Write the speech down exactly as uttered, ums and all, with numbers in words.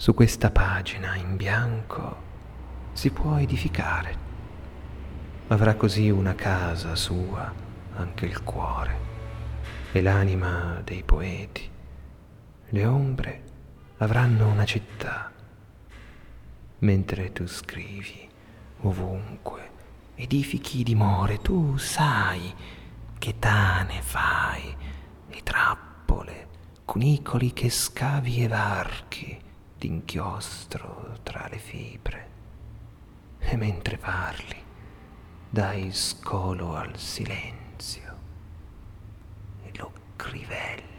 Su questa pagina in bianco si può edificare. Avrà così una casa sua anche il cuore e l'anima dei poeti. Le ombre avranno una città, mentre tu scrivi ovunque, edifichi dimore, tu sai che tane fai e trappole, cunicoli che scavi e varchi d'inchiostro tra le fibre. E mentre parli, dai scolo al silenzio e lo crivelli.